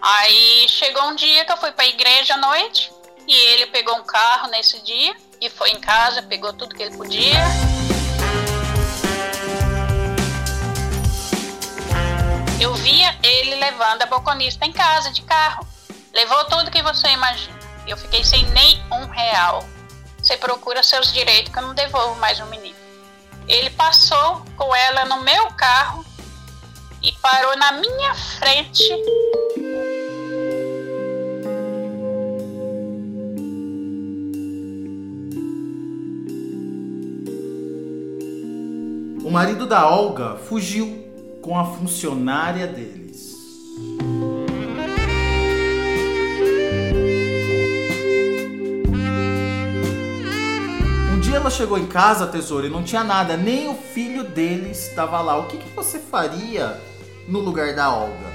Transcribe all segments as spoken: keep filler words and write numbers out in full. Aí chegou um dia que eu fui pra igreja à noite e ele pegou um carro nesse dia e foi em casa, pegou tudo que ele podia. Eu via ele levando a balconista em casa de carro. Levou tudo que você imagina. Eu fiquei sem nem um real. Você procura seus direitos que eu não devolvo mais um menino. Ele passou com ela no meu carro e parou na minha frente. O marido da Olga fugiu com a funcionária deles. Um dia ela chegou em casa, tesoura, e não tinha nada, nem o filho deles estava lá. O que, que você faria no lugar da Olga?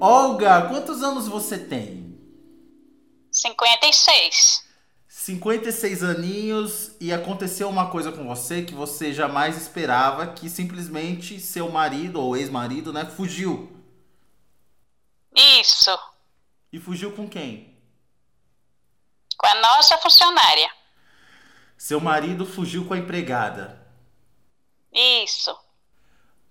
Olga, quantos anos você tem? cinquenta e seis. cinquenta e seis aninhos, e aconteceu uma coisa com você que você jamais esperava, que simplesmente seu marido ou ex-marido, né, fugiu. Isso. E fugiu com quem? Com a nossa funcionária. Seu marido fugiu com a empregada. Isso.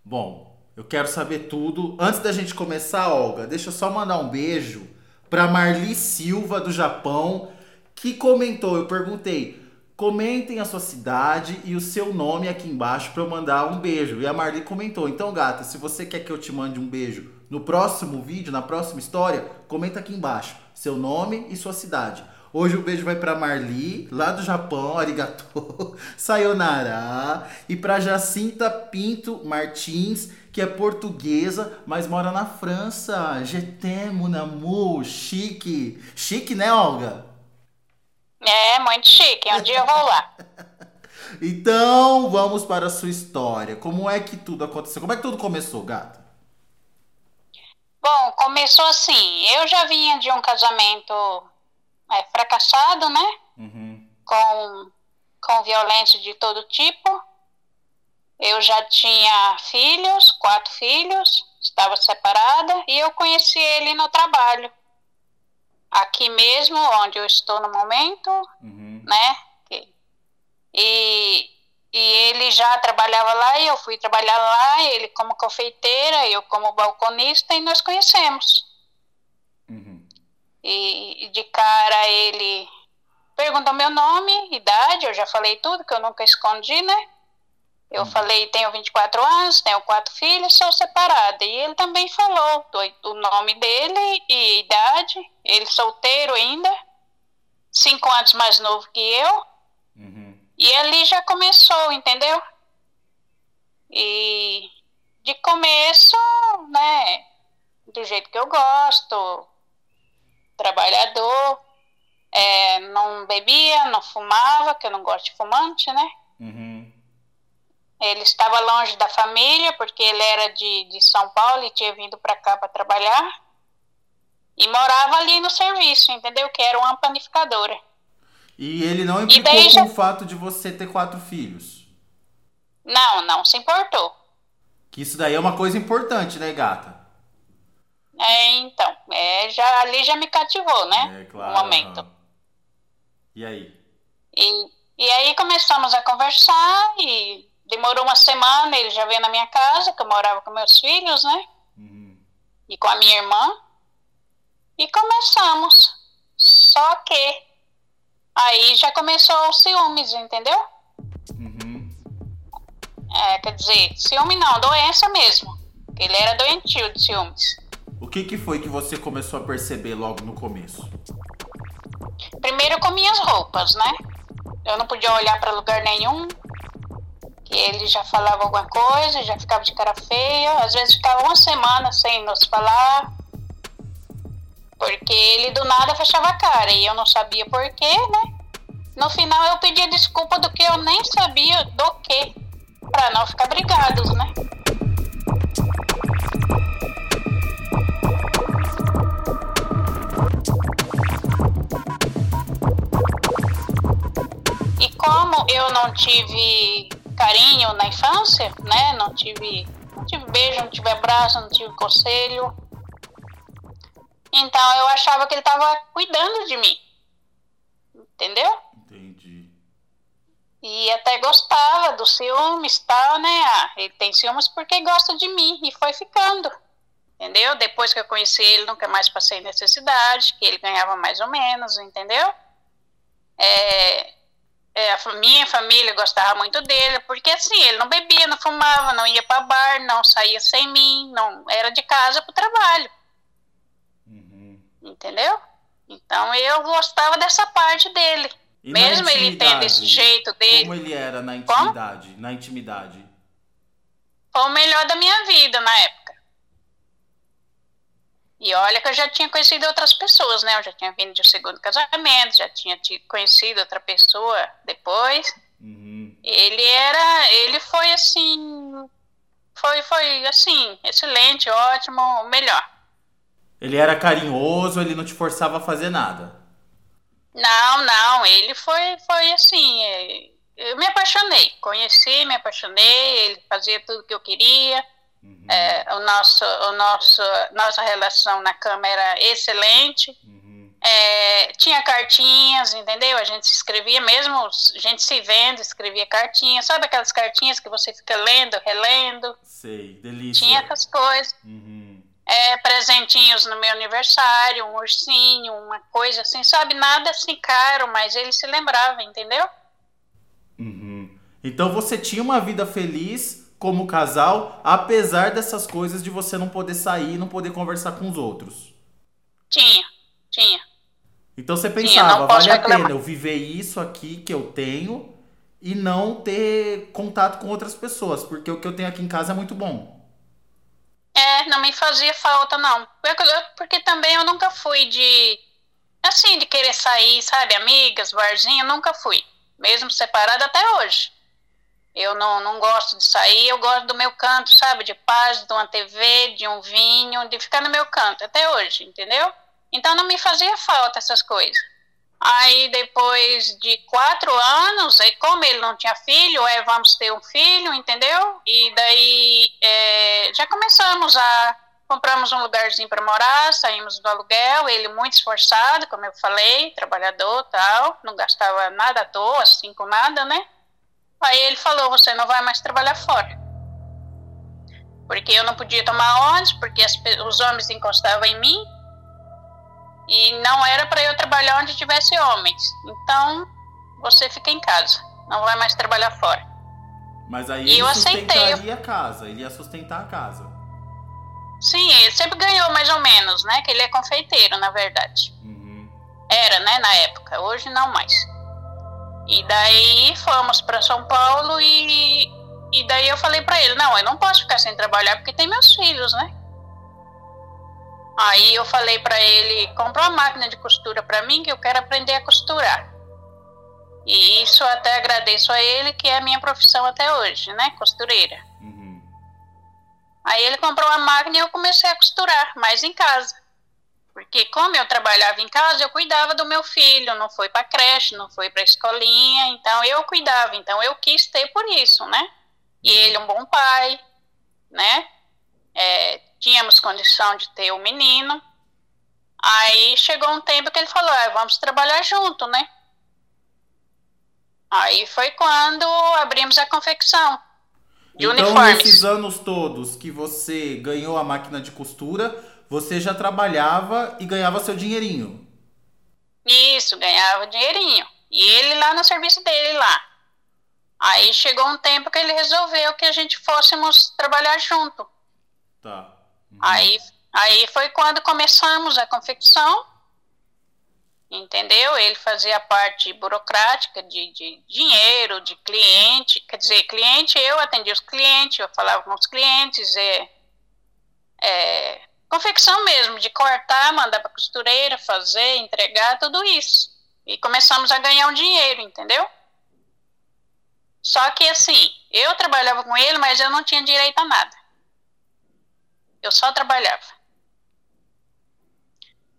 Bom, eu quero saber tudo. Antes da gente começar, Olga, deixa eu só mandar um beijo para Marli Silva, do Japão, que comentou. Eu perguntei, comentem a sua cidade e o seu nome aqui embaixo para eu mandar um beijo. E a Marli comentou, então gata, se você quer que eu te mande um beijo no próximo vídeo, na próxima história, comenta aqui embaixo, seu nome e sua cidade. Hoje o beijo vai para Marli, lá do Japão, arigatou, sayonara. E para Jacinta Pinto Martins, que é portuguesa, mas mora na França. Je t'aime, mon amour, chique. Chique, né, Olga? É, muito chique. Um dia eu vou lá. Então, vamos para a sua história. Como é que tudo aconteceu? Como é que tudo começou, gata? Bom, começou assim. Eu já vinha de um casamento... É, fracassado, né? Uhum. Com, com violência de todo tipo. Eu já tinha filhos, quatro filhos, estava separada, e eu conheci ele no trabalho. Aqui mesmo, onde eu estou no momento, uhum. né? E, e ele já trabalhava lá, e eu fui trabalhar lá, ele como confeiteira, eu como balconista, e nós conhecemos. E de cara ele perguntou meu nome, idade, eu já falei tudo, que eu nunca escondi, né? Eu uhum. falei, tenho vinte e quatro anos, tenho quatro filhos, sou separada. E ele também falou do, do nome dele e idade, ele solteiro ainda, cinco anos mais novo que eu. Uhum. E ali já começou, entendeu? E de começo, né, do jeito que eu gosto... trabalhador, é, não bebia, não fumava, que eu não gosto de fumante, né? Uhum. Ele estava longe da família, porque ele era de, de São Paulo e tinha vindo para cá para trabalhar. E morava ali no serviço, entendeu? Que era uma panificadora. E ele não implicou com já... o fato de você ter quatro filhos? Não, não se importou. Que isso daí é uma coisa importante, né, gata? É, então, é, já, ali já me cativou, né? É, claro. No momento. E aí? E, e aí começamos a conversar e demorou uma semana, ele já veio na minha casa, que eu morava com meus filhos, né? Uhum. E com a minha irmã. E começamos. Só que aí já começou os ciúmes, entendeu? Uhum. É, quer dizer, ciúme não, doença mesmo. Ele era doentio de ciúmes. O que, que foi que você começou a perceber logo no começo? Primeiro com minhas roupas, né? Eu não podia olhar para lugar nenhum. Que ele já falava alguma coisa, já ficava de cara feia. Às vezes ficava uma semana sem nos falar. Porque ele do nada fechava a cara e eu não sabia por quê, né? No final eu pedia desculpa do que eu nem sabia do quê. Para não ficar brigados, né? Como eu não tive carinho na infância, né? Não tive, não tive beijo, não tive abraço, não tive conselho. Então eu achava que ele estava cuidando de mim. Entendeu? Entendi. E até gostava dos ciúmes e tal, né? Ah, ele tem ciúmes porque gosta de mim. E foi ficando. Entendeu? Depois que eu conheci ele, nunca mais passei necessidade, que ele ganhava mais ou menos, entendeu? É, é, a minha família gostava muito dele, porque assim, ele não bebia, não fumava, não ia pra bar, não saía sem mim, não era de casa pro trabalho. Uhum. Entendeu? Então eu gostava dessa parte dele. E mesmo ele tendo esse jeito dele. Como ele era na intimidade? Como? Na intimidade. Foi o melhor da minha vida na época. E olha que eu já tinha conhecido outras pessoas, né? Eu já tinha vindo de um segundo casamento, já tinha conhecido outra pessoa depois. Uhum. Ele era, ele foi assim, foi, foi assim, excelente, ótimo, melhor. Ele era carinhoso, ele não te forçava a fazer nada? Não, não, ele foi, foi assim, eu me apaixonei, conheci, me apaixonei, ele fazia tudo que eu queria. Uhum. É, o nosso, o nosso, nossa relação na cama era excelente. Uhum. É, tinha cartinhas, entendeu? A gente escrevia mesmo, a gente se vendo, escrevia cartinhas. Sabe aquelas cartinhas que você fica lendo, relendo? Sei, delícia. Tinha essas coisas. Uhum. É, presentinhos no meu aniversário, um ursinho, uma coisa assim, sabe? Nada assim caro, mas ele se lembrava, entendeu? Uhum. Então você tinha uma vida feliz como casal, apesar dessas coisas de você não poder sair, não poder conversar com os outros. Tinha, tinha. Então você pensava, tinha, vale reclamar. A pena eu viver isso aqui que eu tenho e não ter contato com outras pessoas, porque o que eu tenho aqui em casa é muito bom. É, não me fazia falta, não. Porque também eu nunca fui de, assim, de querer sair, sabe, amigas, barzinho, eu nunca fui. Mesmo separada até hoje. Eu não, não gosto de sair, eu gosto do meu canto, sabe? De paz, de uma T V, de um vinho, de ficar no meu canto até hoje, entendeu? Então não me fazia falta essas coisas. Aí depois de quatro anos, como ele não tinha filho, é, vamos ter um filho, entendeu? E daí é, já começamos a... Compramos um lugarzinho para morar, saímos do aluguel, ele muito esforçado, como eu falei, trabalhador e tal, não gastava nada à toa, assim com nada, né? Aí ele falou, você não vai mais trabalhar fora. Porque eu não podia tomar ônibus, porque as, os homens encostavam em mim. E não era para eu trabalhar onde tivesse homens. Então, você fica em casa. Não vai mais trabalhar fora. Mas aí e ele sustentaria a casa, ele ia sustentar a casa. Sim, ele sempre ganhou mais ou menos, né? Que ele é confeiteiro, na verdade. Uhum. Era, né, na época. Hoje não mais. E daí fomos para São Paulo e, e daí eu falei para ele, não, eu não posso ficar sem trabalhar porque tem meus filhos, né? Aí eu falei para ele, compra uma máquina de costura para mim que eu quero aprender a costurar. E isso eu até agradeço a ele, que é a minha profissão até hoje, né? Costureira. Uhum. Aí ele comprou a máquina e eu comecei a costurar, mas em casa. Porque como eu trabalhava em casa, eu cuidava do meu filho, não foi para creche, não foi para escolinha, então eu cuidava, então eu quis ter por isso, né? E ele é um bom pai, né? É, tínhamos condição de ter o menino. Aí chegou um tempo que ele falou, ah, vamos trabalhar junto, né? Aí foi quando abrimos a confecção. De então, uniformes. Nesses anos todos que você ganhou a máquina de costura, você já trabalhava e ganhava seu dinheirinho. Isso, ganhava dinheirinho. E ele lá no serviço dele lá. Aí chegou um tempo que ele resolveu que a gente fôssemos trabalhar junto. Tá. Uhum. Aí, aí foi quando começamos a confecção. Entendeu? Ele fazia a parte burocrática de, de dinheiro, de cliente. Quer dizer, cliente, eu atendia os clientes, eu falava com os clientes. É... é confecção mesmo, de cortar, mandar para costureira, fazer, entregar, tudo isso. E começamos a ganhar um dinheiro, entendeu? Só que assim, eu trabalhava com ele, mas eu não tinha direito a nada. Eu só trabalhava.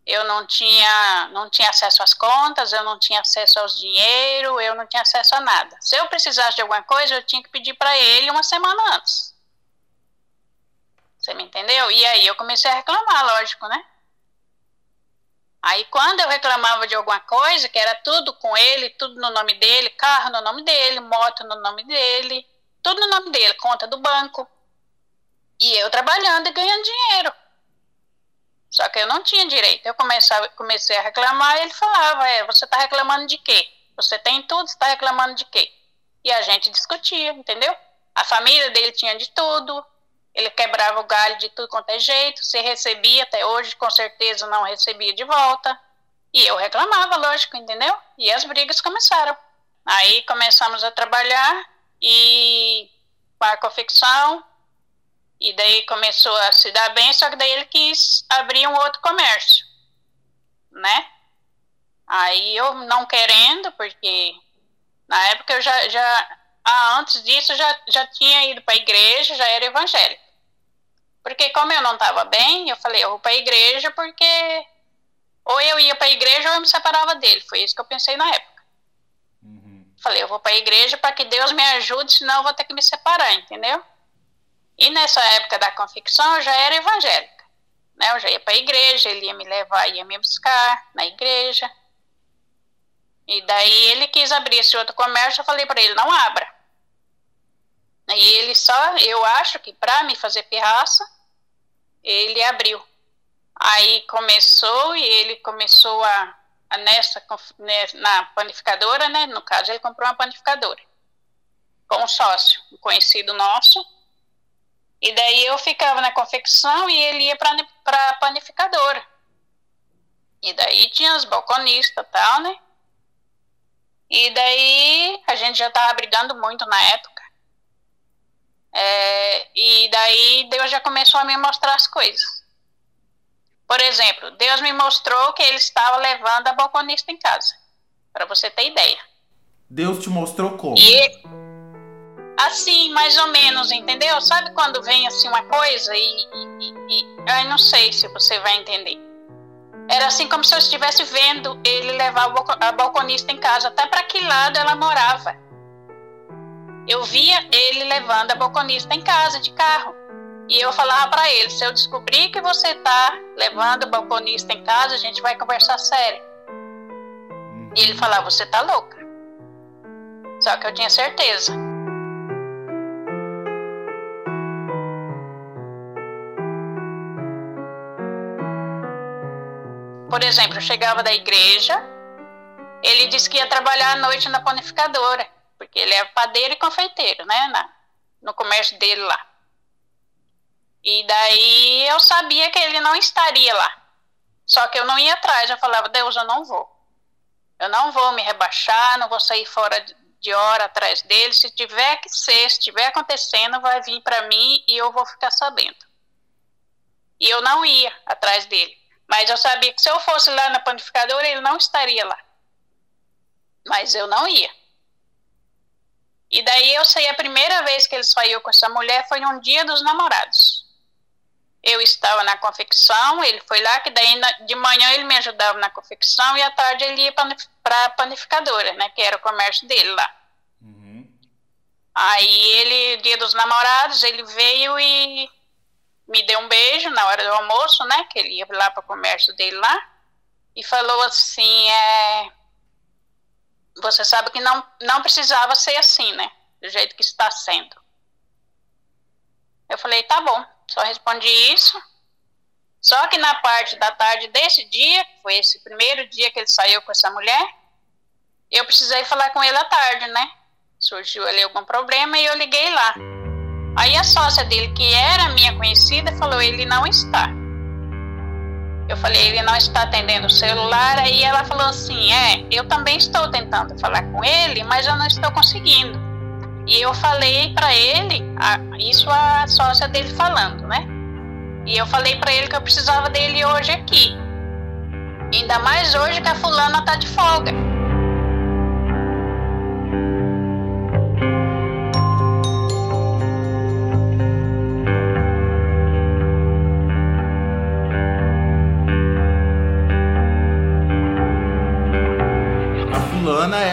eu não tinha, não tinha acesso às contas, eu não tinha acesso aos dinheiro, eu não tinha acesso a nada. Se eu precisasse de alguma coisa, eu tinha que pedir para ele uma semana antes. Você me entendeu? E aí eu comecei a reclamar, lógico, né? Aí quando eu reclamava de alguma coisa, que era tudo com ele, tudo no nome dele, carro no nome dele, moto no nome dele, tudo no nome dele, conta do banco. E eu trabalhando e ganhando dinheiro. Só que eu não tinha direito. Eu comecei, comecei a reclamar e ele falava, é, você está reclamando de quê? Você tem tudo, você está reclamando de quê? E a gente discutia, entendeu? A família dele tinha de tudo, ele quebrava o galho de tudo quanto é jeito, se recebia, até hoje com certeza não recebia de volta. E eu reclamava, lógico, entendeu? E as brigas começaram. Aí começamos a trabalhar e com a confecção. E daí começou a se dar bem, só que daí ele quis abrir um outro comércio, né? Aí eu não querendo, porque na época eu já, já ah, antes disso eu já, já tinha ido para a igreja, já era evangélica. Porque como eu não estava bem, eu falei, eu vou para a igreja porque ou eu ia para a igreja ou eu me separava dele, foi isso que eu pensei na época. Uhum. Falei, eu vou para a igreja para que Deus me ajude, senão eu vou ter que me separar, entendeu? E nessa época da confecção eu já era evangélica, né? Eu já ia para a igreja, ele ia me levar, ia me buscar na igreja. E daí ele quis abrir esse outro comércio, eu falei para ele, não abra. E ele só, eu acho que para me fazer pirraça, ele abriu. Aí começou e ele começou a, a nessa, na panificadora, né? No caso ele comprou uma panificadora, com um sócio, um conhecido nosso. E daí eu ficava na confecção e ele ia para a panificadora. E daí tinha os balconistas e tal, né? E daí a gente já estava brigando muito na época. É, e daí Deus já começou a me mostrar as coisas. Por exemplo, Deus me mostrou que ele estava levando a balconista em casa. Para você ter ideia. Deus te mostrou como? E... assim, mais ou menos, entendeu? Sabe quando vem assim uma coisa e, e, e, e... ai, não sei se você vai entender. Era assim como se eu estivesse vendo ele levar a balconista em casa, até para que lado ela morava. Eu via ele levando a balconista em casa, de carro. E eu falava para ele, se eu descobrir que você tá levando a balconista em casa, a gente vai conversar sério. E ele falava, você tá louca. Só que eu tinha certeza. Por exemplo, eu chegava da igreja, ele disse que ia trabalhar à noite na panificadora, porque ele é padeiro e confeiteiro, né, na, no comércio dele lá. E daí eu sabia que ele não estaria lá, só que eu não ia atrás, eu falava, Deus, eu não vou. Eu não vou me rebaixar, não vou sair fora de hora atrás dele, se tiver que ser, se estiver acontecendo, vai vir para mim e eu vou ficar sabendo. E eu não ia atrás dele. Mas eu sabia que se eu fosse lá na panificadora, ele não estaria lá. Mas eu não ia. E daí eu sei, a primeira vez que ele saiu com essa mulher foi num dia dos namorados. Eu estava na confecção, ele foi lá, que daí de manhã ele me ajudava na confecção e à tarde ele ia para a panificadora, né, que era o comércio dele lá. Uhum. Aí ele, dia dos namorados, ele veio e... me deu um beijo na hora do almoço, né, que ele ia lá para o comércio dele lá, e falou assim, é, você sabe que não, não precisava ser assim, né, do jeito que está sendo. Eu falei, tá bom, só respondi isso, só que na parte da tarde desse dia, que foi esse primeiro dia que ele saiu com essa mulher, eu precisei falar com ele à tarde, né, surgiu ali algum problema e eu liguei lá. Aí a sócia dele, que era minha conhecida, falou, ele não está. Eu falei, ele não está atendendo o celular. Aí ela falou assim, é, eu também estou tentando falar com ele, mas eu não estou conseguindo. E eu falei para ele, isso a sócia dele falando, né? E eu falei para ele que eu precisava dele hoje aqui. Ainda mais hoje que a fulana está de folga.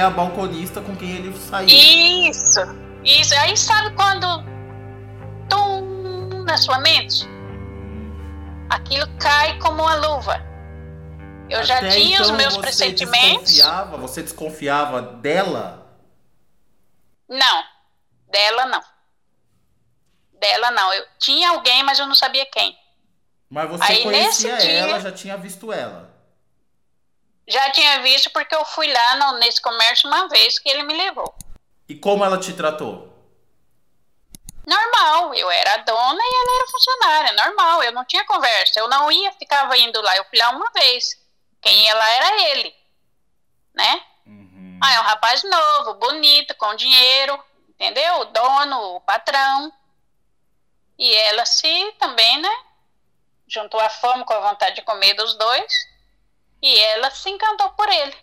a balconista com quem ele saiu. Isso, isso. Aí sabe quando tum na sua mente? Aquilo cai como uma luva. Eu Até já tinha então os meus você pressentimentos. Desconfiava, você desconfiava dela? Não, dela não. Dela não. Eu tinha alguém, mas eu não sabia quem. Mas você Aí, conhecia dia, ela, já tinha visto ela? Já tinha visto, porque eu fui lá no, nesse comércio uma vez que ele me levou. E como ela te tratou? Normal, eu era a dona e ela era funcionária, normal, eu não tinha conversa, eu não ia, ficava indo lá, eu fui lá uma vez, quem ia lá era ele, né? Uhum. Ah, é um rapaz novo, bonito, com dinheiro, entendeu? O dono, o patrão, e ela se também, né? Juntou a fome com a vontade de comer dos dois, e ela se encantou por ele.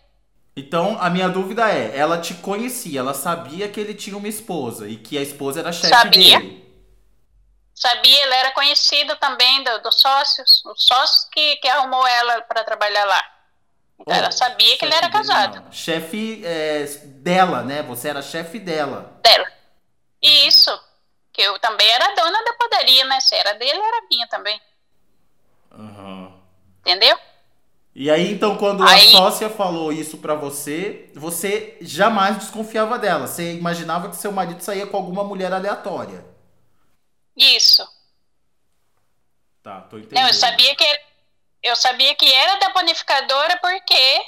Então, a minha dúvida é, ela te conhecia, ela sabia que ele tinha uma esposa e que a esposa era chefe dele? Sabia, ela era conhecida também do, dos sócios, os sócios que, que arrumou ela para trabalhar lá. Então, oh, ela sabia que ele era casado. Chefe é, dela, né? Você era chefe dela. Dela. Isso, que eu também era dona da padaria, né? Se era dele, era minha também. Uhum. Entendeu? E aí, então, quando aí, a sócia falou isso pra você, você jamais desconfiava dela. Você imaginava que seu marido saía com alguma mulher aleatória. Isso. Tá, tô entendendo. Não, eu sabia que, eu sabia que era da panificadora porque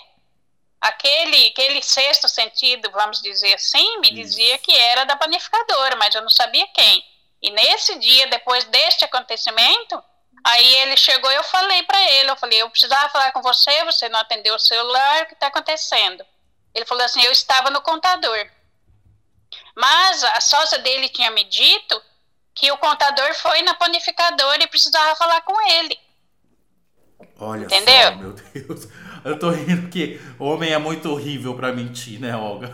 aquele, aquele sexto sentido, vamos dizer assim, me isso. dizia que era da panificadora, mas eu não sabia quem. E nesse dia, depois deste acontecimento... Aí ele chegou e eu falei pra ele, eu falei, eu precisava falar com você, você não atendeu o celular, o que tá acontecendo? Ele falou assim, eu estava no contador. Mas a sócia dele tinha me dito que o contador foi na panificadora e precisava falar com ele. Olha, entendeu? Só, meu Deus. Eu tô rindo que homem é muito horrível pra mentir, né, Olga?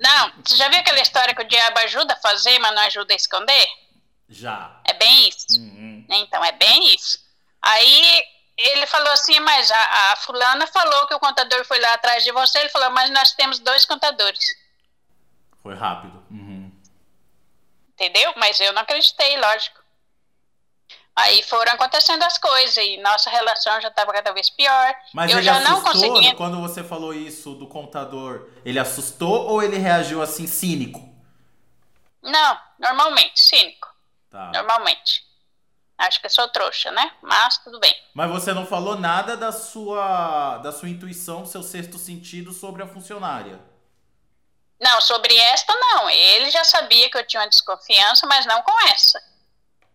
Não, você já viu aquela história que o diabo ajuda a fazer, mas não ajuda a esconder? Já. É bem isso. Uhum. Então, é bem isso. Aí, ele falou assim, mas a, a fulana falou que o contador foi lá atrás de você. Ele falou, mas nós temos dois contadores. Foi rápido. Uhum. Entendeu? Mas eu não acreditei, lógico. Aí foram acontecendo as coisas e nossa relação já estava cada vez pior. Mas eu ele já assustou não conseguia... Quando você falou isso do contador, ele assustou ou ele reagiu assim, cínico? Não, normalmente, cínico. Tá. Normalmente. Acho que eu sou trouxa, né? Mas tudo bem. Mas você não falou nada da sua, da sua intuição, seu sexto sentido sobre a funcionária? Não, sobre esta não. Ele já sabia que eu tinha uma desconfiança, mas não com essa.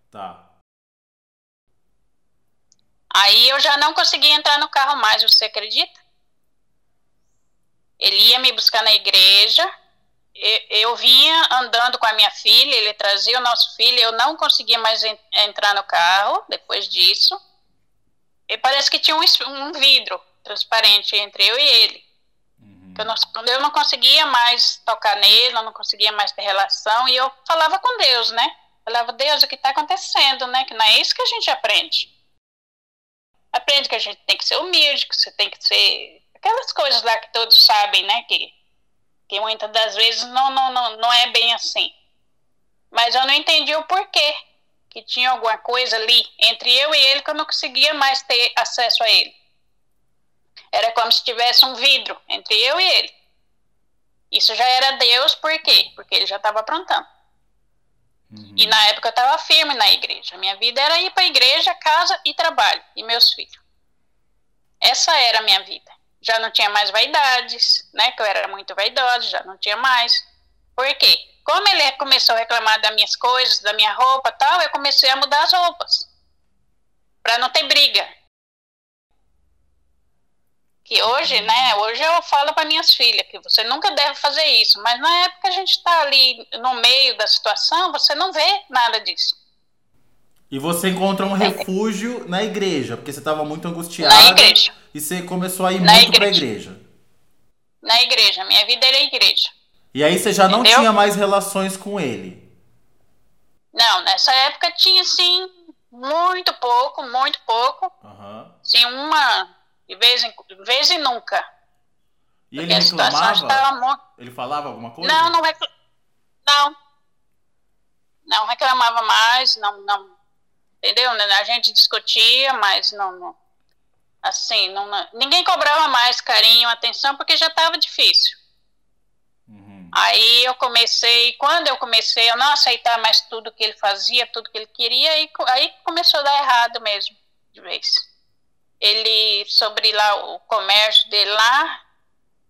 Tá. Aí eu já não conseguia entrar no carro mais, você acredita? Ele ia me buscar na igreja... Eu vinha andando com a minha filha, ele trazia o nosso filho, eu não conseguia mais en- entrar no carro depois disso. E parece que tinha um, um vidro transparente entre eu e ele. Uhum. Eu, não, eu não conseguia mais tocar nele, eu não conseguia mais ter relação, e eu falava com Deus, né? Falava, Deus, o que está acontecendo, né? Que não é isso que a gente aprende. Aprende que a gente tem que ser humilde, que você tem que ser... Aquelas coisas lá que todos sabem, né? Que... que muitas das vezes não, não, não, não é bem assim. Mas eu não entendi o porquê, que tinha alguma coisa ali entre eu e ele que eu não conseguia mais ter acesso a ele. Era como se tivesse um vidro entre eu e ele. Isso já era Deus, por quê? Porque ele já estava aprontando. Uhum. E na época eu estava firme na igreja. Minha vida era ir para a igreja, casa e trabalho, e meus filhos. Essa era a minha vida. Já não tinha mais vaidades, né? Que eu era muito vaidosa, já não tinha mais. Por quê? Como ele começou a reclamar das minhas coisas, da minha roupa e tal, eu comecei a mudar as roupas. Pra não ter briga. Que hoje, né? Hoje eu falo para minhas filhas que você nunca deve fazer isso. Mas na época a gente tá ali no meio da situação, você não vê nada disso. E você encontra um refúgio na igreja, porque você estava muito angustiada. Na igreja. E você começou a ir na muito igreja. pra igreja. Na igreja, minha vida era igreja. E aí você já Entendeu? não tinha mais relações com ele? Não, nessa época tinha, sim, muito pouco, muito pouco. Uhum. Sim, uma de vez, em, de vez e nunca. E porque ele reclamava? Muito... Ele falava alguma coisa? Não, não reclamava. Não. Não reclamava mais, não, não. Entendeu? A gente discutia, mas não. não. Assim, não, não. Ninguém cobrava mais carinho, atenção, porque já estava difícil. Uhum. Aí eu comecei, quando eu comecei a não aceitar mais tudo que ele fazia, tudo que ele queria, e, aí começou a dar errado mesmo, de vez. Ele, sobre lá o comércio dele lá,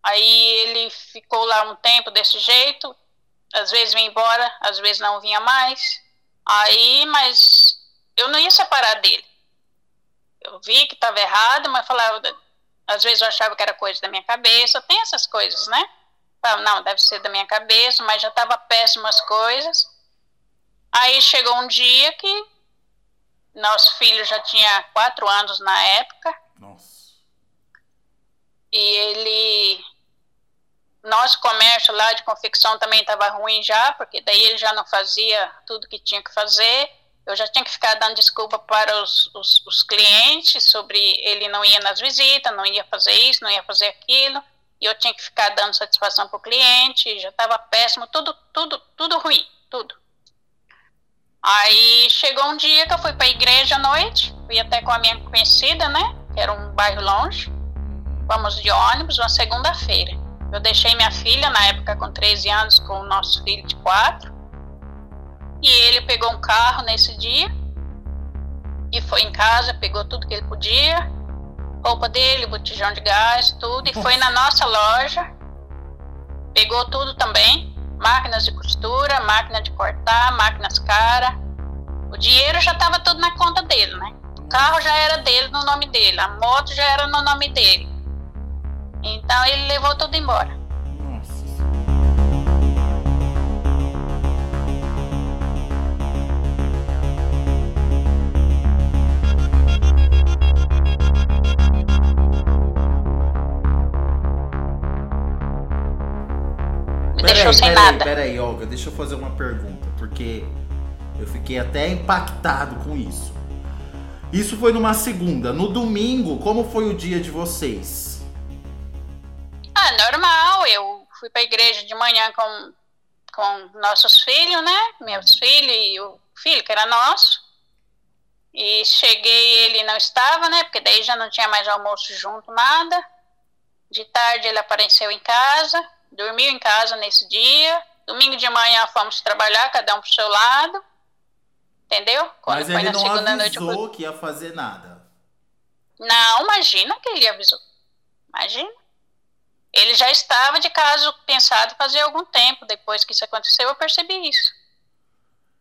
aí ele ficou lá um tempo desse jeito, às vezes vinha embora, às vezes não vinha mais, aí, mas eu não ia separar dele. Eu vi que estava errado, mas falava, às vezes eu achava que era coisa da minha cabeça, tem essas coisas, né? Falava, não, deve ser da minha cabeça, mas já estava péssimas coisas. Aí chegou um dia que nosso filho já tinha quatro anos na época. Nossa. E ele, nosso comércio lá de confecção também estava ruim já, porque daí ele já não fazia tudo que tinha que fazer. Eu já tinha que ficar dando desculpa para os, os, os clientes sobre ele não ia nas visitas, não ia fazer isso, não ia fazer aquilo, e eu tinha que ficar dando satisfação para o cliente, já estava péssimo, tudo, tudo, tudo ruim, tudo. Aí chegou um dia que eu fui para a igreja à noite, fui até com a minha conhecida, né, que era um bairro longe, fomos de ônibus, uma segunda-feira. Eu deixei minha filha, na época com treze anos, com o nosso filho de quatro, e ele pegou um carro nesse dia e foi em casa, pegou tudo que ele podia, roupa dele, botijão de gás, tudo, e foi na nossa loja, pegou tudo também, máquinas de costura, máquina de cortar, máquinas cara, o dinheiro já estava tudo na conta dele, né? O carro já era dele, no nome dele, a moto já era no nome dele, então ele levou tudo embora. Peraí, peraí, peraí, Olga, deixa eu fazer uma pergunta, porque eu fiquei até impactado com isso. Isso foi numa segunda. No domingo, como foi o dia de vocês? Ah, normal. Eu fui pra igreja de manhã com, com nossos filhos, né? Meus filhos e o filho que era nosso. E cheguei, ele não estava, né? Porque daí já não tinha mais almoço junto, nada. De tarde ele apareceu em casa. Dormiu em casa nesse dia. Domingo de manhã fomos trabalhar, cada um pro seu lado. Entendeu? Quando mas foi ele na não segunda avisou noite, eu... que ia fazer nada. Não, imagina que ele avisou. Imagina. Ele já estava de caso pensado fazer algum tempo. Depois que isso aconteceu, eu percebi isso.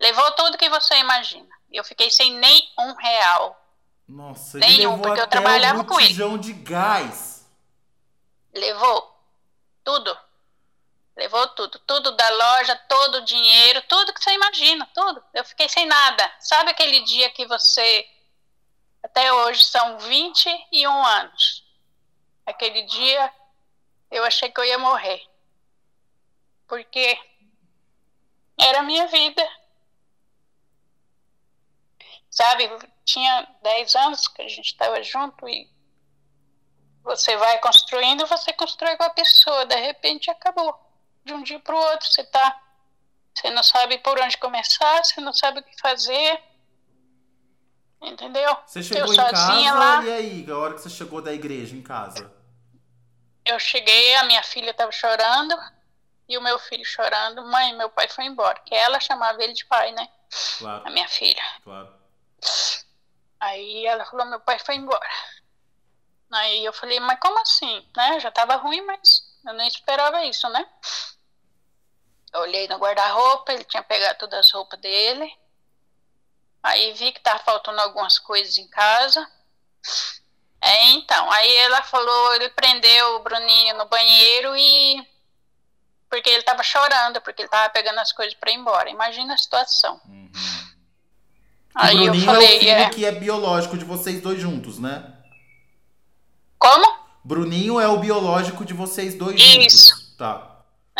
Levou tudo que você imagina. Eu fiquei sem nem um real. Nossa, ele nenhum, levou porque até eu trabalhava um com ele. Botijão de gás. Levou tudo. Levou tudo, tudo da loja, todo o dinheiro, tudo que você imagina, tudo. Eu fiquei sem nada. Sabe aquele dia que você, até hoje são vinte e um anos. Aquele dia eu achei que eu ia morrer. Porque era a minha vida. Sabe, tinha dez anos que a gente estava junto e você vai construindo, você constrói com a pessoa, de repente acabou. De um dia para o outro, você tá, você não sabe por onde começar, você não sabe o que fazer, entendeu? Você chegou eu em sozinha casa, lá. E aí, a hora que você chegou da igreja em casa? Eu cheguei, a minha filha estava chorando e o meu filho chorando. Mãe, meu pai foi embora, que ela chamava ele de pai, né? Claro. A minha filha. Claro. Aí ela falou, meu pai foi embora. Aí eu falei, mas como assim, né? Já estava ruim, mas eu não esperava isso, né? Eu olhei no guarda-roupa, ele tinha pegado todas as roupas dele. Aí vi que tava faltando algumas coisas em casa. É, então, aí ela falou, ele prendeu o Bruninho no banheiro e... Porque ele tava chorando, porque ele tava pegando as coisas pra ir embora. Imagina a situação. Uhum. Aí o Bruninho eu falei, é o filho é... que é biológico de vocês dois juntos, né? Como? Bruninho é o biológico de vocês dois juntos. Isso. Tá.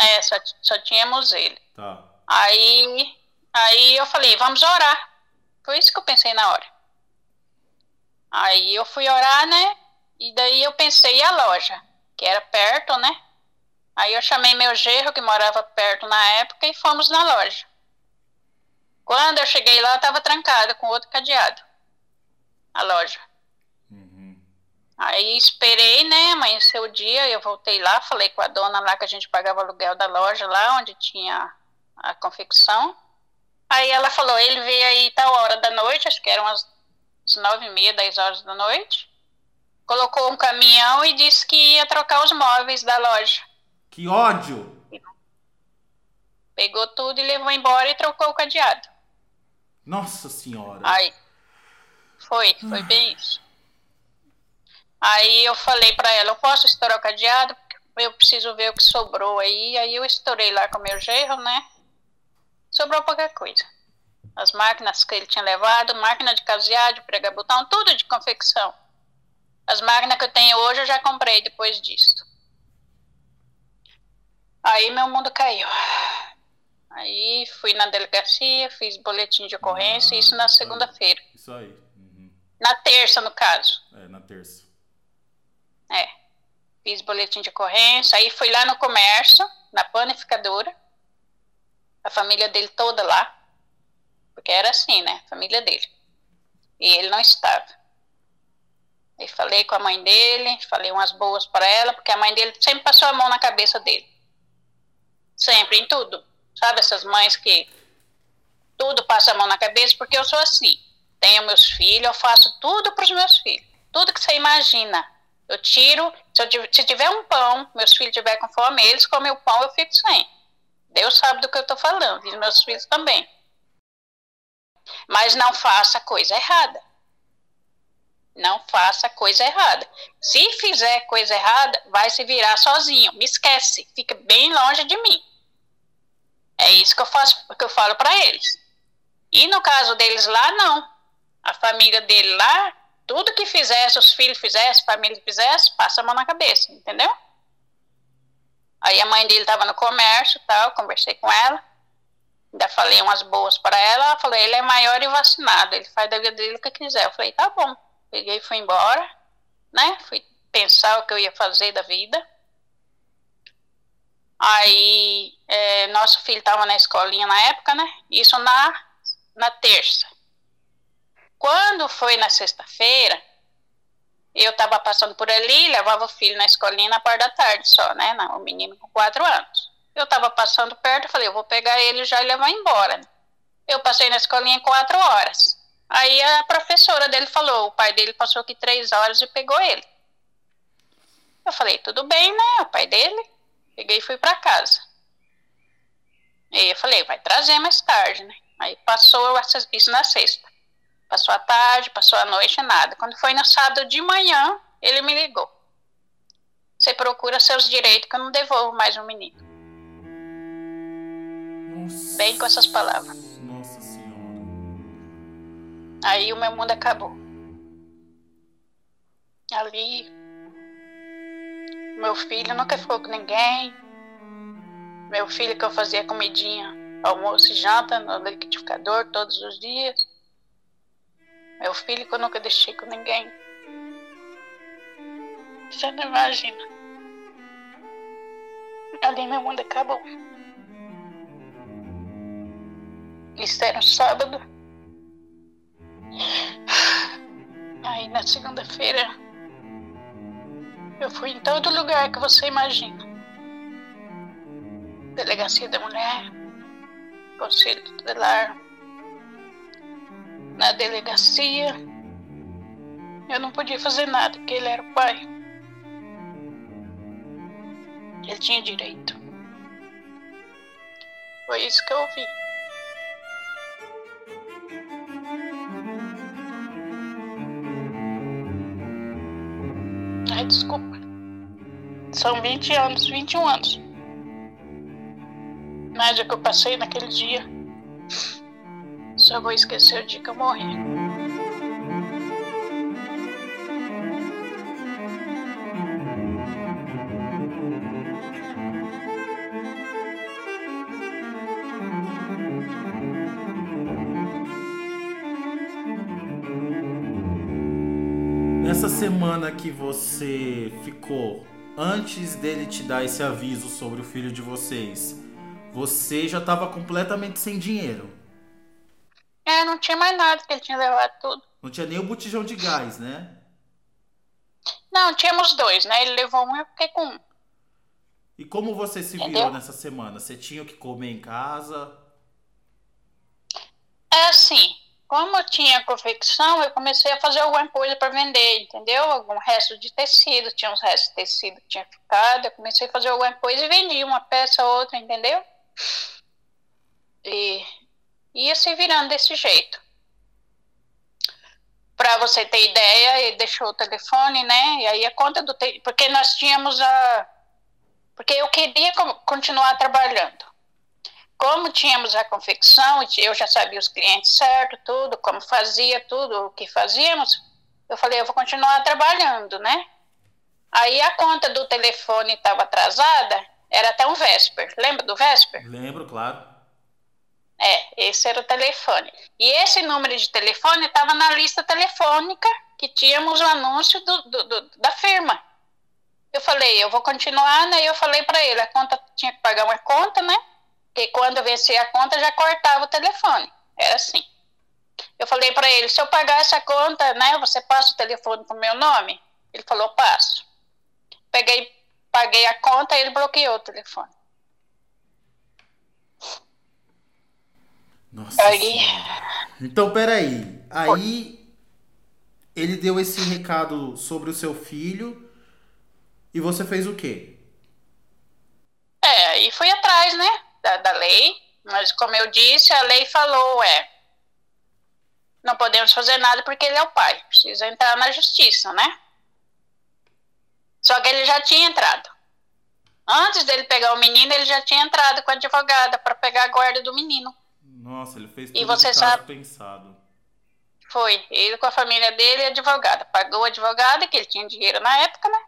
É, só, só tínhamos ele. Tá. Aí, aí eu falei, vamos orar. Foi isso que eu pensei na hora. Aí eu fui orar, né? E daí eu pensei, e a loja? Que era perto, né? Aí eu chamei meu genro, que morava perto na época, e fomos na loja. Quando eu cheguei lá, estava trancada com outro cadeado, a loja. Uhum. Aí esperei, né, amanheceu o dia, eu voltei lá, falei com a dona lá que a gente pagava aluguel da loja, lá onde tinha a confecção. Aí ela falou, ele veio aí tal hora da noite, acho que eram as nove e meia, dez horas da noite, colocou um caminhão e disse que ia trocar os móveis da loja. Que ódio! Pegou tudo e levou embora e trocou o cadeado. Nossa senhora! Aí, foi, foi bem isso. Aí eu falei pra ela, eu posso estourar o cadeado? Porque eu preciso ver o que sobrou aí. Aí eu estourei lá com o meu genro, né? Sobrou pouca coisa. As máquinas que ele tinha levado, máquina de casear, de pregar botão, tudo de confecção. As máquinas que eu tenho hoje eu já comprei depois disso. Aí meu mundo caiu. Aí fui na delegacia, fiz boletim de ocorrência, ah, isso na segunda-feira. Isso aí. Uhum. Na terça, no caso. É, na terça. É. Fiz boletim de ocorrência, aí fui lá no comércio, na panificadora. A família dele toda lá. Porque era assim, né? A família dele. E ele não estava. Aí falei com a mãe dele, falei umas boas para ela, porque a mãe dele sempre passou a mão na cabeça dele. Sempre, em tudo. Sabe essas mães que tudo passa a mão na cabeça, porque eu sou assim. Tenho meus filhos, eu faço tudo para os meus filhos. Tudo que você imagina. Eu tiro, se, eu tiver, se tiver um pão, meus filhos tiver com fome, eles comem o pão, eu fico sem. Deus sabe do que eu estou falando, e meus filhos também. Mas não faça coisa errada. Não faça coisa errada. Se fizer coisa errada, vai se virar sozinho. Me esquece, fica bem longe de mim. É isso que eu faço, que eu falo para eles. E no caso deles lá, não. A família dele lá, tudo que fizesse, os filhos fizessem, a família fizesse, passa a mão na cabeça, entendeu? Aí a mãe dele estava no comércio, tal, conversei com ela, ainda falei umas boas para ela, ela falou, ele é maior e vacinado, ele faz da vida dele o que quiser. Eu falei, tá bom. Peguei e fui embora, né? Fui pensar o que eu ia fazer da vida. Aí, é, nosso filho estava na escolinha na época, né? Isso na, na terça. Quando foi na sexta-feira, eu estava passando por ali, levava o filho na escolinha na parte da tarde só, né? Não, o menino com quatro anos. Eu estava passando perto, falei, eu vou pegar ele já e levar embora. Eu passei na escolinha em quatro horas. Aí a professora dele falou, o pai dele passou aqui três horas e pegou ele. Eu falei, tudo bem, né? O pai dele... Peguei e fui para casa. E eu falei, vai trazer mais tarde, né? Aí passou isso na sexta. Passou a tarde, passou a noite, nada. Quando foi no sábado de manhã, ele me ligou. Você procura seus direitos que eu não devolvo mais um menino. Nossa, bem com essas palavras. Nossa Senhora. Aí o meu mundo acabou. Ali... Meu filho nunca ficou com ninguém. Meu filho que eu fazia comidinha, almoço e janta no liquidificador todos os dias. Meu filho que eu nunca deixei com ninguém. Você não imagina. Ali meu mundo acabou. Isso era um sábado. Aí na segunda-feira... Eu fui em todo lugar que você imagina. Delegacia da Mulher, Conselho Tutelar, na delegacia. Eu não podia fazer nada, porque ele era o pai. Ele tinha direito. Foi isso que eu ouvi. Desculpa. São vinte anos, vinte e um anos. Nada que eu passei naquele dia. Só vou esquecer o dia que eu morri. Essa semana que você ficou antes dele te dar esse aviso sobre o filho de vocês, você já estava completamente sem dinheiro. É, não tinha mais nada, que ele tinha levado tudo. Não tinha nem o botijão de gás, né? Não, tínhamos dois, né? Ele levou um e eu fiquei com um. E como você se Entendeu? virou nessa semana? Você tinha o que comer em casa? É assim, como eu tinha confecção, eu comecei a fazer alguma coisa para vender, entendeu? Algum resto de tecido, tinha uns restos de tecido que tinha ficado, eu comecei a fazer alguma coisa e vendi uma peça ou outra, entendeu? E ia se virando desse jeito. Para você ter ideia, ele deixou o telefone, né? E aí a conta do telefone, porque nós tínhamos a... Porque eu queria continuar trabalhando. Como tínhamos a confecção, eu já sabia os clientes certo, tudo, como fazia, tudo o que fazíamos, eu falei, eu vou continuar trabalhando, né? Aí a conta do telefone estava atrasada, era até um Vesper, lembra do Vesper? Lembro, claro. É, esse era o telefone. E esse número de telefone estava na lista telefônica que tínhamos o anúncio do, do, do, da firma. Eu falei, eu vou continuar, né? E eu falei para ele, a conta tinha que pagar uma conta, né? Porque quando vencia a conta, já cortava o telefone. Era assim. Eu falei para ele, se eu pagar essa conta, né? Você passa o telefone pro meu nome? Ele falou, passo. Peguei, paguei a conta e ele bloqueou o telefone. Nossa aí... Então, peraí. Aí, ele deu esse recado sobre o seu filho... E você fez o quê? É, aí fui atrás, né, da, da lei, mas como eu disse, a lei falou, é, não podemos fazer nada porque ele é o pai, precisa entrar na justiça, né? Só que ele já tinha entrado. Antes dele pegar o menino, ele já tinha entrado com a advogada para pegar a guarda do menino. Nossa, ele fez tudo e você sabe... pensado. Foi, ele com a família dele e a advogada, pagou a advogada, que ele tinha dinheiro na época, né?